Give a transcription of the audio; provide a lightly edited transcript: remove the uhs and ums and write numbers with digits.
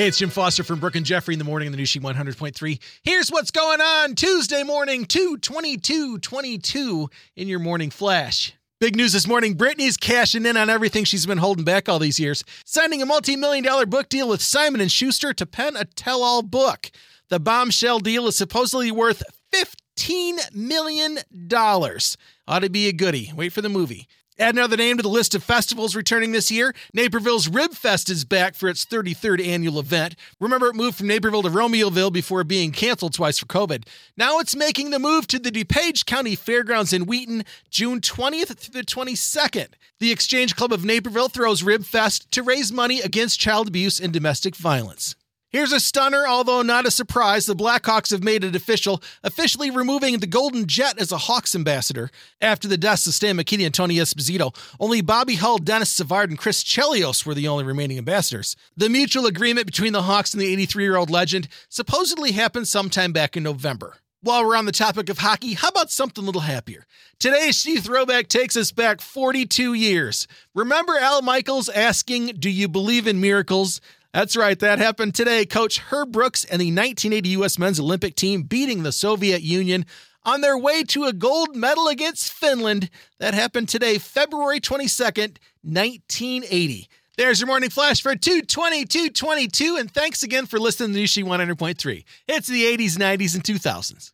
Hey, it's Jim Foster from Brooke and Jeffrey in the morning on the new She 100.3. Here's what's going on Tuesday morning, 2/22/22 in your morning flash. Big news this morning, Britney's cashing in on everything she's been holding back all these years, signing a multi-multi-million-dollar book deal with Simon & Schuster to pen a tell-all book. The bombshell deal is supposedly worth $15 million. Ought to be a goodie. Wait for the movie. Add another name to the list of festivals returning this year. Naperville's Rib Fest is back for its 33rd annual event. Remember, it moved from Naperville to Romeoville before being canceled twice for COVID. Now it's making the move to the DuPage County Fairgrounds in Wheaton, June 20th through the 22nd. The Exchange Club of Naperville throws Rib Fest to raise money against child abuse and domestic violence. Here's a stunner, although not a surprise. The Blackhawks have made it official, officially removing the Golden Jet as a Hawks ambassador after the deaths of Stan Mikita and Tony Esposito. Only Bobby Hull, Dennis Savard, and Chris Chelios were the only remaining ambassadors. The mutual agreement between the Hawks and the 83-year-old legend supposedly happened sometime back in November. While we're on the topic of hockey, how about something a little happier? Today's She Throwback takes us back 42 years. Remember Al Michaels asking, "Do you believe in miracles?" That's right, that happened today. Coach Herb Brooks and the 1980 U.S. Men's Olympic team beating the Soviet Union on their way to a gold medal against Finland. That happened today, February 22nd, 1980. There's your Morning Flash for 2/22/22, and thanks again for listening to She 100.3. It's the 80s, 90s, and 2000s.